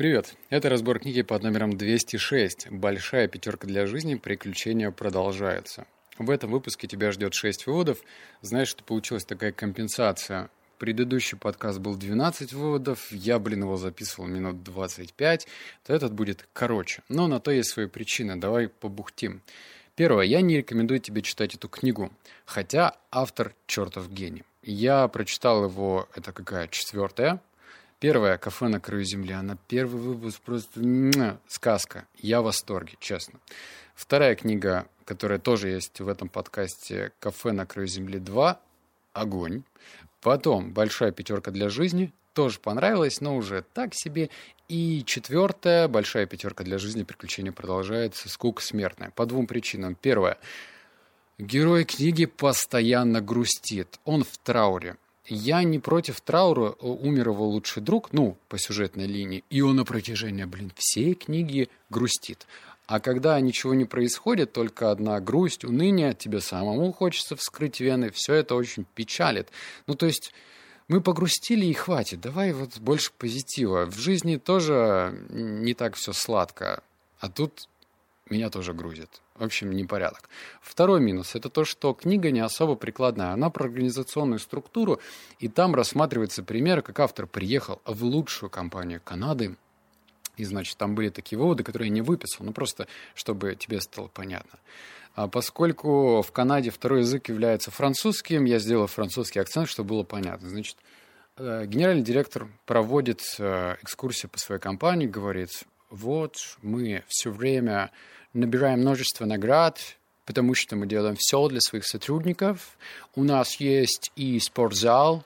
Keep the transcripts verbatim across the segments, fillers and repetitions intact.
Привет! Это разбор книги под номером двести шесть «Большая пятерка для жизни. Приключения продолжаются». В этом выпуске тебя ждет шесть выводов. Знаешь, что получилась такая компенсация. Предыдущий подкаст был двенадцать выводов, я, блин, его записывал минут двадцать пять, то этот будет короче. Но на то есть свои причины, давай побухтим. Первое. Я не рекомендую тебе читать эту книгу, хотя автор чертов гений. Я прочитал его, это какая, четвертая. Первое, «Кафе на краю земли», она первый выпуск, просто сказка. Я в восторге, честно. Вторая книга, которая тоже есть в этом подкасте, «Кафе на краю земли два», «Огонь». Потом «Большая пятерка для жизни», тоже понравилась, но уже так себе. И четвертая, «Большая пятерка для жизни. Приключения продолжаются. Скука смертная». По двум причинам. Первое, герой книги постоянно грустит, он в трауре. Я не против траура, умер его лучший друг, ну, по сюжетной линии, и он на протяжении, блин, всей книги грустит. А когда ничего не происходит, только одна грусть, уныние, тебе самому хочется вскрыть вены, все это очень печалит. Ну, то есть мы погрустили и хватит, давай вот больше позитива. В жизни тоже не так все сладко, а тут меня тоже грузит. В общем, непорядок. Второй минус – это то, что книга не особо прикладная. Она про организационную структуру, и там рассматривается пример, как автор приехал в лучшую компанию Канады. И, значит, там были такие выводы, которые я не выписал, ну просто, чтобы тебе стало понятно. А поскольку в Канаде второй язык является французским, я сделал французский акцент, чтобы было понятно. Значит, генеральный директор проводит экскурсию по своей компании, говорит: вот мы все время набираем множество наград, потому что мы делаем все для своих сотрудников. У нас есть и спортзал,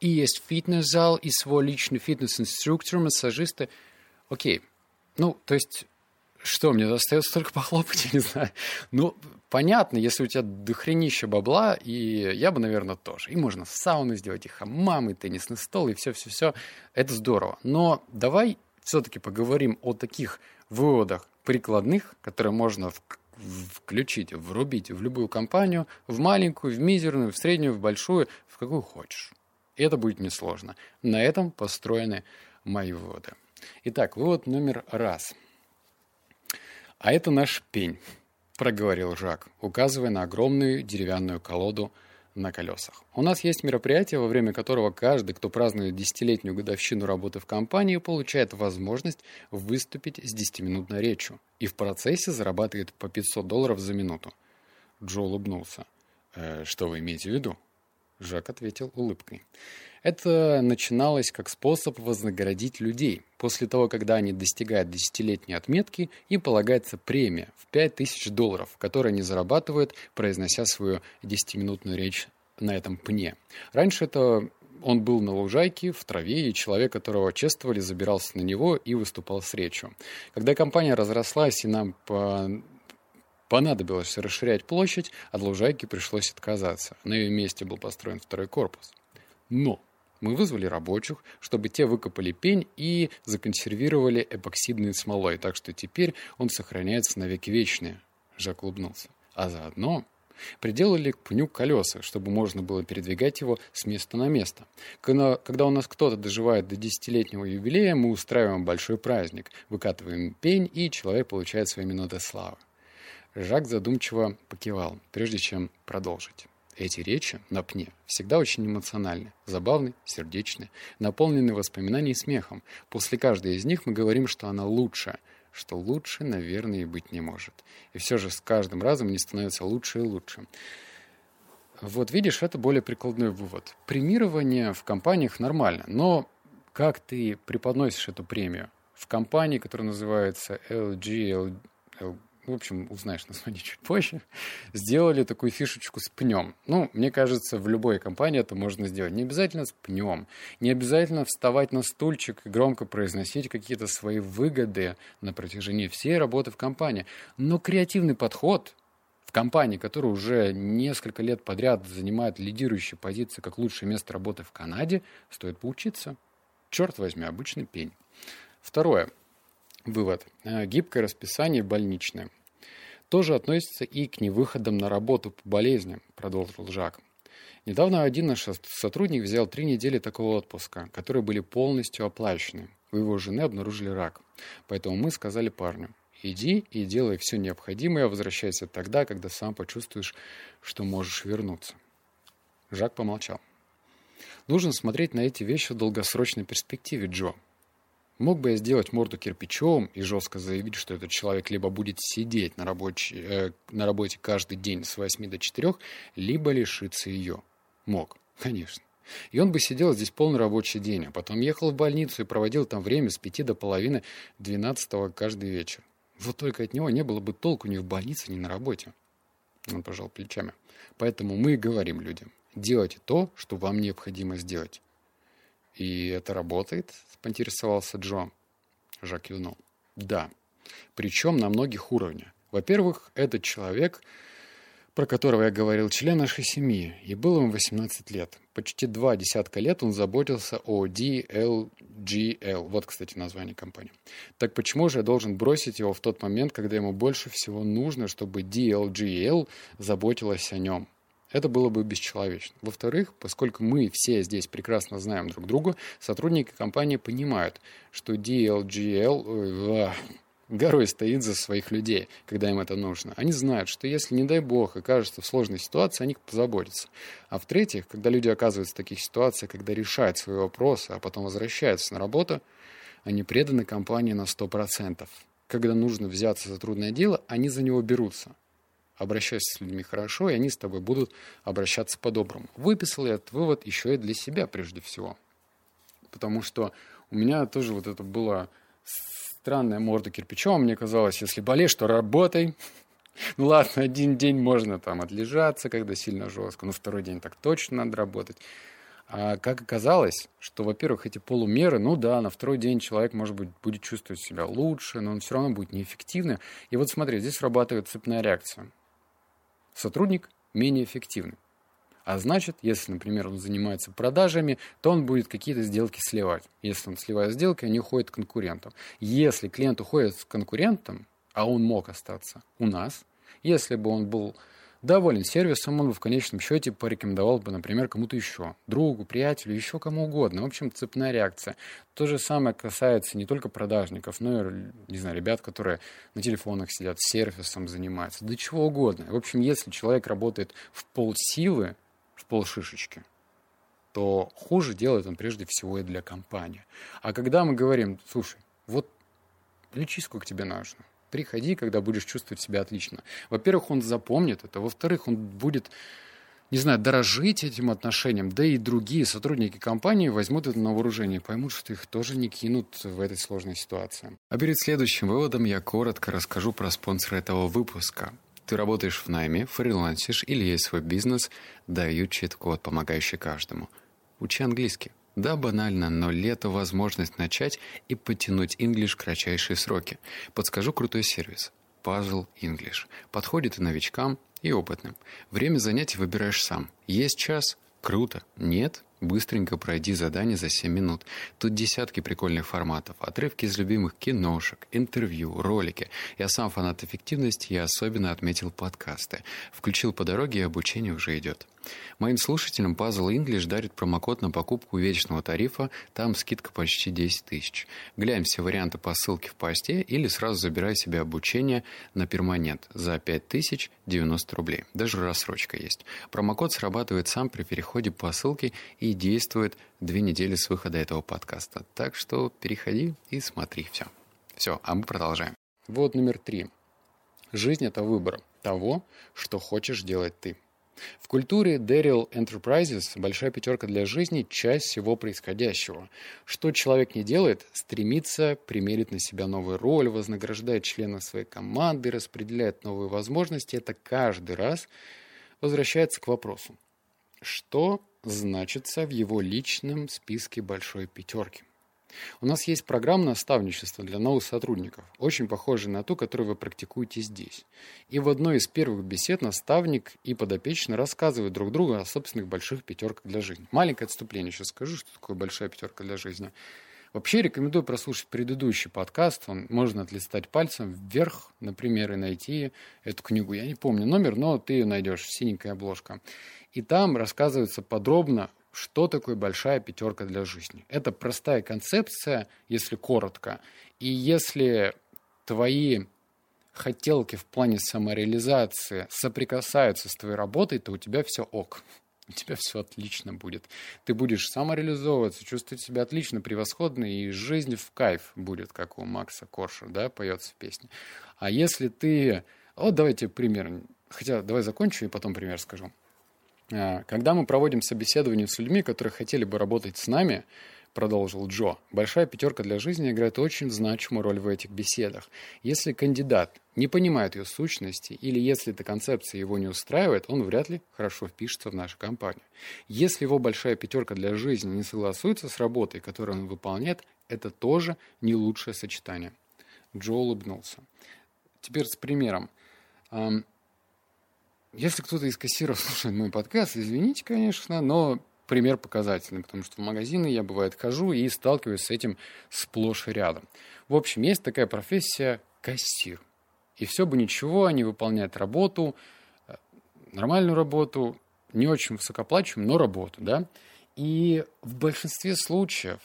и есть фитнес-зал, и свой личный фитнес-инструктор, массажисты. Окей. Ну, то есть, что, мне остается только похлопать, я не знаю. Ну, понятно, если у тебя дохренища бабла, и я бы, наверное, тоже. И можно сауну сделать, и хамам, и теннисный стол, и все-все-все. Это здорово. Но давай все-таки поговорим о таких выводах прикладных, которые можно включить, врубить в любую компанию, в маленькую, в мизерную, в среднюю, в большую, в какую хочешь. И это будет несложно. На этом построены мои выводы. Итак, вывод номер раз. «А это наш пень», – проговорил Жак, указывая на огромную деревянную колоду на колесах. У нас есть мероприятие, во время которого каждый, кто празднует десятилетнюю годовщину работы в компании, получает возможность выступить с десятиминутной речью и в процессе зарабатывает по пятьсот долларов за минуту. Джо улыбнулся. «Э, что вы имеете в виду?» Жак ответил улыбкой. Это начиналось как способ вознаградить людей. После того, когда они достигают десятилетней отметки, им полагается премия в пять тысяч долларов, которую они зарабатывают, произнося свою десятиминутную речь на этом пне. Раньше это он был на лужайке, в траве, и человек, которого чествовали, забирался на него и выступал с речью. Когда компания разрослась и нам по... понадобилось расширять площадь, от лужайки пришлось отказаться. На ее месте был построен второй корпус. Но мы вызвали рабочих, чтобы те выкопали пень и законсервировали эпоксидной смолой, так что теперь он сохраняется навеки вечные. Жак улыбнулся. А заодно приделали к пню колеса, чтобы можно было передвигать его с места на место. Когда у нас кто-то доживает до десятилетнего юбилея, мы устраиваем большой праздник, выкатываем пень, и человек получает свои минуты славы. Жак задумчиво покивал, прежде чем продолжить. Эти речи на пне всегда очень эмоциональны, забавны, сердечны, наполнены воспоминаниями и смехом. После каждой из них мы говорим, что она лучшая, что лучше, наверное, и быть не может. И все же с каждым разом они становятся лучше и лучше. Вот видишь, это более прикладной вывод. Премирование в компаниях нормально, но как ты преподносишь эту премию? В компании, которая называется эл джи эл... в общем, узнаешь название чуть позже, сделали такую фишечку с пнем. Ну, мне кажется, в любой компании это можно сделать. Не обязательно с пнем, не обязательно вставать на стульчик и громко произносить какие-то свои выгоды на протяжении всей работы в компании. Но креативный подход в компании, которая уже несколько лет подряд занимает лидирующие позиции как лучшее место работы в Канаде, стоит поучиться. Черт возьми, обычный пень. Второе. Вывод. Гибкое расписание больничное. Тоже относится и к невыходам на работу по болезням, продолжил Жак. Недавно один наш сотрудник взял три недели такого отпуска, которые были полностью оплачены. у его жены обнаружили рак. Поэтому мы сказали парню: иди и делай все необходимое, возвращайся тогда, когда сам почувствуешь, что можешь вернуться. Жак помолчал. Нужно смотреть на эти вещи в долгосрочной перспективе, Джо. Мог бы я сделать морду кирпичом и жестко заявить, что этот человек либо будет сидеть на работе, э, на работе каждый день с восьми до четырёх, либо лишиться ее. Мог, конечно. И он бы сидел здесь полный рабочий день, а потом ехал в больницу и проводил там время с пяти до половины двенадцатого каждый вечер. Вот только от него не было бы толку ни в больнице, ни на работе. Он пожал плечами. Поэтому мы и говорим людям: делайте то, что вам необходимо сделать. И это работает? Поинтересовался Джо. Жак кивнул. Да. Причем на многих уровнях. Во-первых, этот человек, про которого я говорил, член нашей семьи, и было ему восемнадцать лет. Почти два десятка лет он заботился о Ди Эл Джи Эл. Вот, кстати, название компании. Так почему же я должен бросить его в тот момент, когда ему больше всего нужно, чтобы Ди Эл Джи Эл заботилась о нем? Это было бы бесчеловечно. Во-вторых, поскольку мы все здесь прекрасно знаем друг друга, сотрудники компании понимают, что Ди Эл Джи Эл горой стоит за своих людей, когда им это нужно. Они знают, что если, не дай бог, окажутся в сложной ситуации, о них позаботятся. А в-третьих, когда люди оказываются в таких ситуациях, когда решают свои вопросы, а потом возвращаются на работу, они преданы компании на сто процентов. Когда нужно взяться за трудное дело, они за него берутся. Обращайся с людьми хорошо, и они с тобой будут обращаться по-доброму. Выписал я этот вывод еще и для себя прежде всего. Потому что у меня тоже вот это была странная морда кирпичом. Мне казалось, если болеешь, то работай. Ну ладно, один день можно там отлежаться, когда сильно жестко, но второй день так точно надо работать. А как оказалось, что, во-первых, эти полумеры, ну да, на второй день человек, может быть, будет чувствовать себя лучше, но он все равно будет неэффективным. И вот смотри, здесь срабатывает цепная реакция. Сотрудник менее эффективный. А значит, если, например, он занимается продажами, то он будет какие-то сделки сливать. Если он сливает сделки, они уходят к конкурентам. Если клиент уходит к конкурентам, а он мог остаться у нас, если бы он был доволен сервисом, он бы в конечном счете порекомендовал бы, например, кому-то еще, другу, приятелю, еще кому угодно. В общем, цепная реакция. То же самое касается не только продажников, но и, не знаю, ребят, которые на телефонах сидят, сервисом занимаются, да чего угодно. В общем, если человек работает в полсилы, в полшишечки, то хуже делает он прежде всего и для компании. А когда мы говорим: слушай, вот лечись, сколько тебе нужно, приходи, когда будешь чувствовать себя отлично. Во-первых, он запомнит это. Во-вторых, он будет, не знаю, дорожить этим отношением. Да и другие сотрудники компании возьмут это на вооружение и поймут, что их тоже не кинут в этой сложной ситуации. А перед следующим выводом я коротко расскажу про спонсора этого выпуска. Ты работаешь в найме, фрилансишь или есть свой бизнес, даю чит-код, помогающий каждому. Учи английский. Да, банально, но лето – возможность начать и подтянуть English в кратчайшие сроки. Подскажу крутой сервис – Puzzle English. Подходит и новичкам, и опытным. Время занятий выбираешь сам. Есть час – круто. Нет? Быстренько пройди задание за семь минут. Тут десятки прикольных форматов. Отрывки из любимых киношек, интервью, ролики. Я сам фанат эффективности и особенно отметил подкасты. Включил по дороге, и обучение уже идет. Моим слушателям Puzzle English дарит промокод на покупку вечного тарифа. Там скидка почти десять тысяч. Глянь все варианты по ссылке в посте или сразу забирай себе обучение на перманент за пять тысяч девяносто рублей. Даже рассрочка есть. Промокод срабатывает сам при переходе по ссылке и действует две недели с выхода этого подкаста. Так что переходи и смотри все. Все, а мы продолжаем. Вот номер три. Жизнь – это выбор того, что хочешь делать ты. В культуре Daryl Enterprises «Большая пятерка для жизни» – часть всего происходящего. Что человек не делает – стремится, примерит на себя новую роль, вознаграждает членов своей команды, распределяет новые возможности. Это каждый раз возвращается к вопросу: что значится в его личном списке большой пятерки? У нас есть программа наставничества для новых сотрудников, очень похожая на ту, которую вы практикуете здесь. И в одной из первых бесед наставник и подопечный рассказывают друг другу о собственных больших пятерках для жизни. Маленькое отступление, сейчас скажу, что такое большая пятерка для жизни. Вообще рекомендую прослушать предыдущий подкаст, он можно отлистать пальцем вверх, например, и найти эту книгу. Я не помню номер, но ты ее найдешь, синенькая обложка. И там рассказывается подробно Что такое большая пятерка для жизни? Это простая концепция, если коротко. И если твои хотелки в плане самореализации соприкасаются с твоей работой, то у тебя все ок. У тебя все отлично будет. Ты будешь самореализовываться, чувствовать себя отлично, превосходно, и жизнь в кайф будет, как у Макса Корша, да, поется в песне. А если ты... Вот давайте пример. Хотя давай закончу и потом пример скажу. Когда мы проводим собеседование с людьми, которые хотели бы работать с нами, продолжил Джо, большая пятерка для жизни играет очень значимую роль в этих беседах. Если кандидат не понимает ее сущности, или если эта концепция его не устраивает, он вряд ли хорошо впишется в нашу компанию. Если его большая пятерка для жизни не согласуется с работой, которую он выполняет, это тоже не лучшее сочетание. Джо улыбнулся. Теперь с примером. Если кто-то из кассиров слушает мой подкаст, извините, конечно, но пример показательный, потому что в магазины я, бывает, хожу и сталкиваюсь с этим сплошь и рядом. В общем, есть такая профессия – кассир. И все бы ничего, они выполняют работу, нормальную работу, не очень высокооплачиваемую, но работу, да. И в большинстве случаев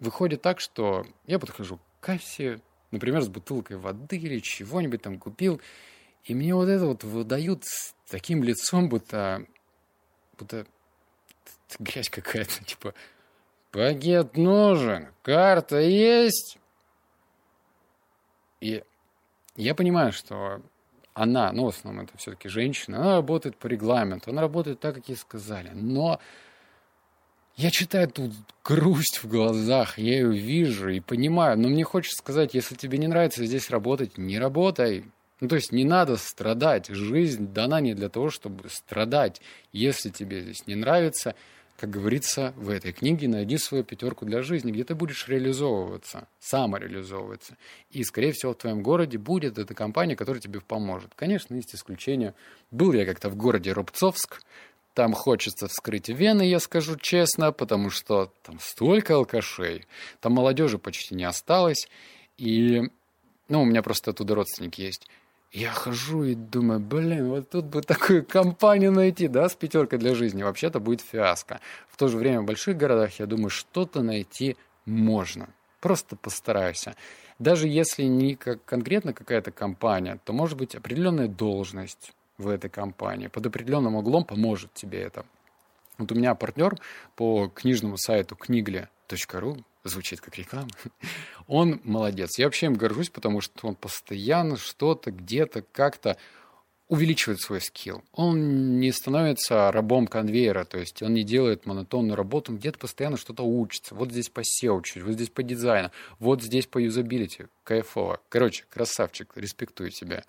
выходит так, что я подхожу к кассе, например, с бутылкой воды или чего-нибудь там купил, и мне вот это вот выдают с таким лицом, будто, будто грязь какая-то, типа, пакет нужен, карта есть. И я понимаю, что она, ну, в основном это все-таки женщина, она работает по регламенту, она работает так, как ей сказали. Но я читаю тут грусть в глазах, я ее вижу и понимаю, но мне хочется сказать, если тебе не нравится здесь работать, не работай. Ну, то есть не надо страдать. Жизнь дана не для того, чтобы страдать. Если тебе здесь не нравится, как говорится в этой книге, найди свою пятерку для жизни, где ты будешь реализовываться, самореализовываться. И, скорее всего, в твоем городе будет эта компания, которая тебе поможет. Конечно, есть исключения. Был я как-то в городе Рубцовск. Там хочется вскрыть вены, я скажу честно, потому что там столько алкашей. Там молодежи почти не осталось. И, ну, у меня просто оттуда родственники есть. Я хожу и думаю, блин, вот тут бы такую компанию найти, да, с пятеркой для жизни. Вообще-то будет фиаско. В то же время в больших городах, я думаю, что-то найти можно. Просто постарайся. Даже если не конкретно какая-то компания, то может быть определенная должность в этой компании. Под определенным углом поможет тебе это. Вот у меня партнер по книжному сайту knigli точка ru. Звучит как реклама. Он молодец. Я вообще им горжусь, потому что он постоянно что-то, где-то, как-то увеличивает свой скилл. Он не становится рабом конвейера, то есть он не делает монотонную работу, он где-то постоянно что-то учится. Вот здесь по сео чуть, вот здесь по дизайну, вот здесь по юзабилити. Кайфово. Короче, красавчик, респектую тебя.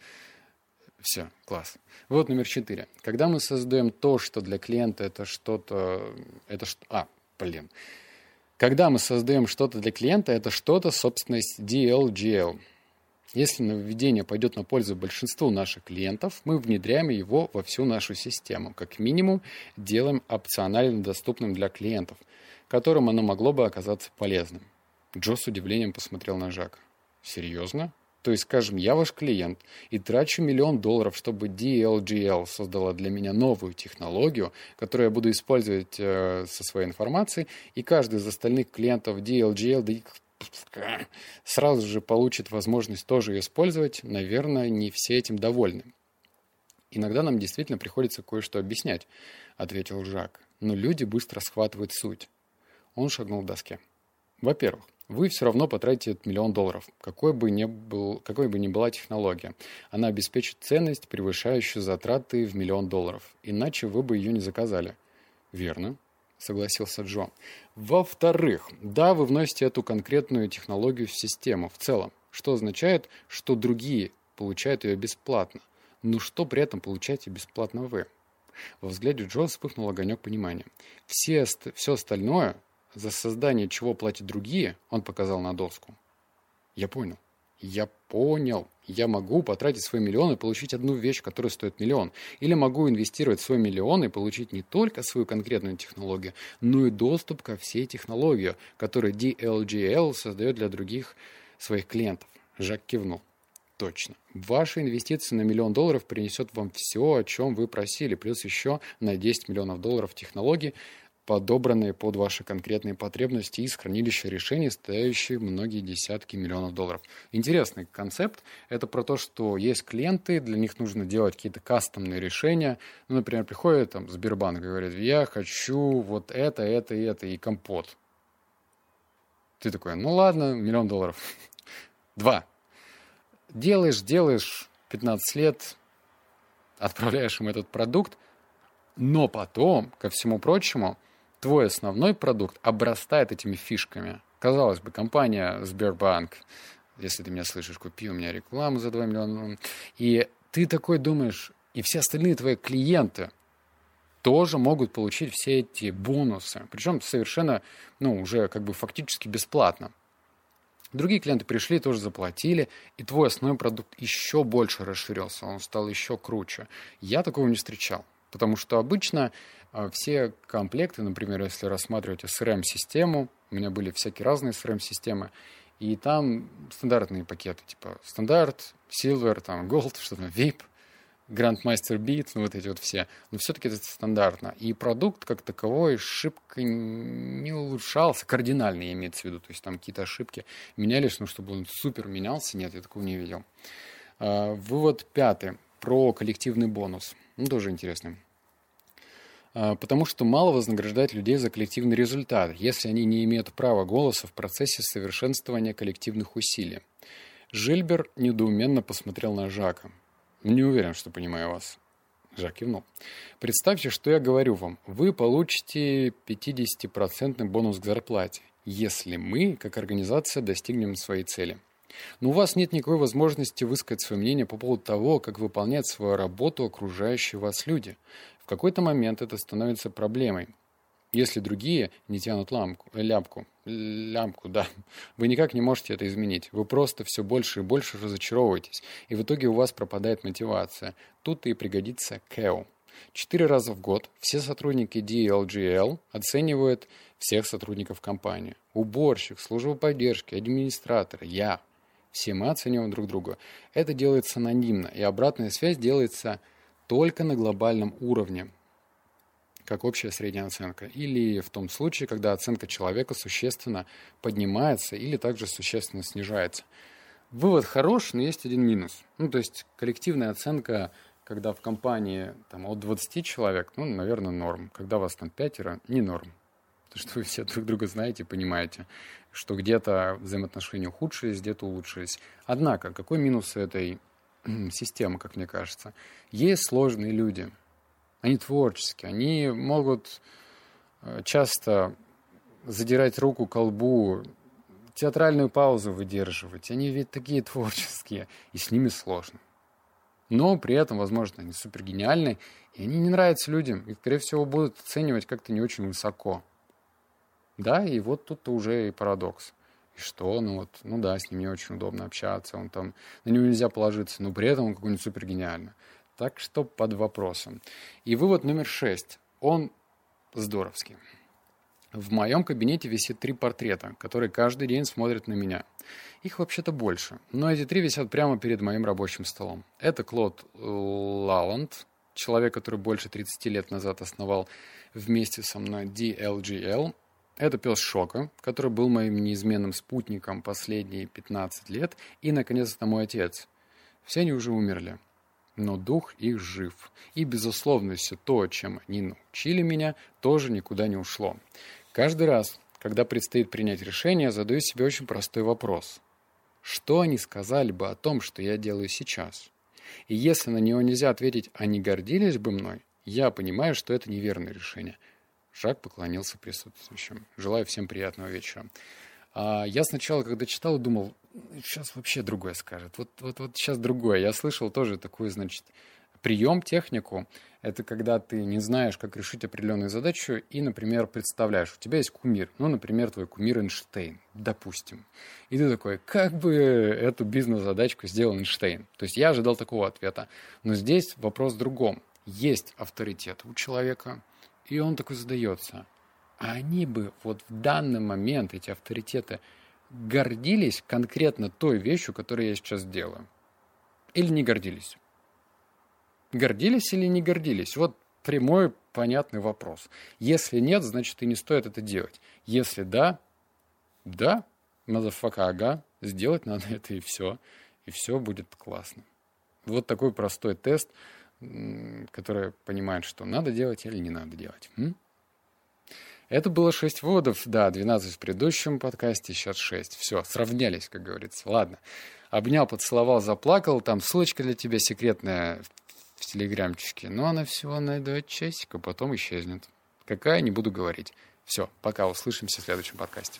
Все, класс. Вот номер четыре. Когда мы создаем то, что для клиента это что-то... это что... А, блин. Когда мы создаем что-то для клиента, это что-то собственность ди эл джи эл. Если нововведение пойдет на пользу большинству наших клиентов, мы внедряем его во всю нашу систему. Как минимум, делаем опционально доступным для клиентов, которым оно могло бы оказаться полезным. Джо с удивлением посмотрел на Жака. Серьезно? То есть, скажем, я ваш клиент и трачу миллион долларов, чтобы ди эл джи эл создала для меня новую технологию, которую я буду использовать э, со своей информацией, и каждый из остальных клиентов ди эл джи эл да, сразу же получит возможность тоже ее использовать. Наверное, не все этим довольны. «Иногда нам действительно приходится кое-что объяснять», — ответил Жак. «Но люди быстро схватывают суть». Он шагнул к доске. «Во-первых, вы все равно потратите этот миллион долларов, какой бы ни был, какой бы ни была технология. Она обеспечит ценность, превышающую затраты в миллион долларов. Иначе вы бы ее не заказали». «Верно», — согласился Джо. «Во-вторых, да, вы вносите эту конкретную технологию в систему в целом, что означает, что другие получают ее бесплатно. Но что при этом получаете бесплатно вы?» Во взгляде Джо вспыхнул огонек понимания. «Все, все остальное... за создание чего платят другие», он показал на доску. Я понял. Я понял. Я могу потратить свой миллион и получить одну вещь, которая стоит миллион. Или могу инвестировать свой миллион и получить не только свою конкретную технологию, но и доступ ко всей технологии, которую ди эл джи эл создает для других своих клиентов. Жак кивнул. Точно. Ваши инвестиции на миллион долларов принесет вам все, о чем вы просили, плюс еще на десять миллионов долларов технологий, подобранные под ваши конкретные потребности из хранилища решений, стоящие многие десятки миллионов долларов. Интересный концепт. Это про то, что есть клиенты, для них нужно делать какие-то кастомные решения. Ну, например, приходит там Сбербанк и говорит: я хочу вот это, это и это, и компот. Ты такой: ну ладно, миллион долларов. Два. Делаешь, делаешь пятнадцать лет, отправляешь им этот продукт, но потом, ко всему прочему, твой основной продукт обрастает этими фишками. Казалось бы, компания Сбербанк, если ты меня слышишь, купи у меня рекламу за два миллиона. И ты такой думаешь, и все остальные твои клиенты тоже могут получить все эти бонусы. Причем совершенно, ну, уже как бы фактически бесплатно. Другие клиенты пришли, тоже заплатили, и твой основной продукт еще больше расширился, он стал еще круче. Я такого не встречал. Потому что обычно все комплекты, например, если рассматривать эс эр эм-систему, у меня были всякие разные эс эр эм-системы, и там стандартные пакеты, типа стандарт, silver, там, gold, что-то, ви ай пи, Grandmaster Beat, ну вот эти вот все. Но все-таки это стандартно. И продукт как таковой шибко не улучшался, кардинально имеется в виду, то есть там какие-то ошибки менялись, но чтобы он супер менялся, нет, я такого не видел. Вывод пятый. Про коллективный бонус. Ну, тоже интересно. Потому что мало вознаграждать людей за коллективный результат, если они не имеют права голоса в процессе совершенствования коллективных усилий. Жильбер недоуменно посмотрел на Жака. Не уверен, что понимаю вас. Жак кивнул. Представьте, что я говорю вам. Вы получите пятьдесят процентов бонус к зарплате, если мы, как организация, достигнем своей цели. Но у вас нет никакой возможности высказать свое мнение по поводу того, как выполняют свою работу окружающие вас люди. В какой-то момент это становится проблемой. Если другие не тянут лямку, ляпку, лямку, да, вы никак не можете это изменить. Вы просто все больше и больше разочаровываетесь, и в итоге у вас пропадает мотивация. Тут и пригодится кэу. Четыре раза в год все сотрудники ди эл джи эл оценивают всех сотрудников компании. Уборщик, служба поддержки, администратор, я. Все мы оцениваем друг друга. Это делается анонимно, и обратная связь делается только на глобальном уровне, как общая средняя оценка, или в том случае, когда оценка человека существенно поднимается или также существенно снижается. Вывод хорош, но есть один минус. Ну, то есть коллективная оценка, когда в компании там, от двадцати человек, ну, наверное, норм. Когда вас там пятеро, не норм. Потому что вы все друг друга знаете и понимаете, что где-то взаимоотношения ухудшились, где-то улучшились. Однако, какой минус этой системы, как мне кажется? Есть сложные люди. Они творческие. Они могут часто задирать руку к колбу, театральную паузу выдерживать. Они ведь такие творческие, и с ними сложно. Но при этом, возможно, они супергениальны, и они не нравятся людям, и, скорее всего, будут оценивать как-то не очень высоко. Да, и вот тут-то уже и парадокс. И что? Ну вот, ну да, с ним не очень удобно общаться, он там, на него нельзя положиться, но при этом он какой-нибудь супергениальный. Так что под вопросом. И вывод номер шесть. Он здоровский. В моем кабинете висит три портрета, которые каждый день смотрят на меня. Их вообще-то больше, но эти три висят прямо перед моим рабочим столом. Это Клод Лалонд, человек, который больше тридцати лет назад основал вместе со мной ди эл джи эл. Это пес Шока, который был моим неизменным спутником последние пятнадцать лет, и, наконец, это мой отец. Все они уже умерли, но дух их жив. И, безусловно, все то, чем они научили меня, тоже никуда не ушло. Каждый раз, когда предстоит принять решение, я задаю себе очень простой вопрос. Что они сказали бы о том, что я делаю сейчас? И если на него нельзя ответить «они гордились бы мной», я понимаю, что это неверное решение. Жак поклонился присутствующим. Желаю всем приятного вечера. А я сначала, когда читал, думал, сейчас вообще другое скажет. Вот, вот, вот сейчас другое. Я слышал тоже такую, значит, прием, технику. Это когда ты не знаешь, как решить определенную задачу и, например, представляешь, у тебя есть кумир. Ну, например, твой кумир Эйнштейн, допустим. И ты такой, как бы эту бизнес-задачку сделал Эйнштейн? То есть я ожидал такого ответа. Но здесь вопрос в другом. Есть авторитет у человека, и он такой задается, а они бы вот в данный момент, эти авторитеты, гордились конкретно той вещью, которую я сейчас делаю? Или не гордились? Гордились или не гордились? Вот прямой понятный вопрос. Если нет, значит, и не стоит это делать. Если да, да, мазафака, ага, сделать надо это, и все. И все будет классно. Вот такой простой тест, который понимает, что надо делать или не надо делать. М? Это было шесть выводов. Да, двенадцать в предыдущем подкасте, сейчас шесть. Все, сравнялись, как говорится. Ладно. Обнял, поцеловал, заплакал. Там ссылочка для тебя секретная в телеграмчике. Но она всего на два часика, потом исчезнет. Какая, не буду говорить. Все, пока, услышимся в следующем подкасте.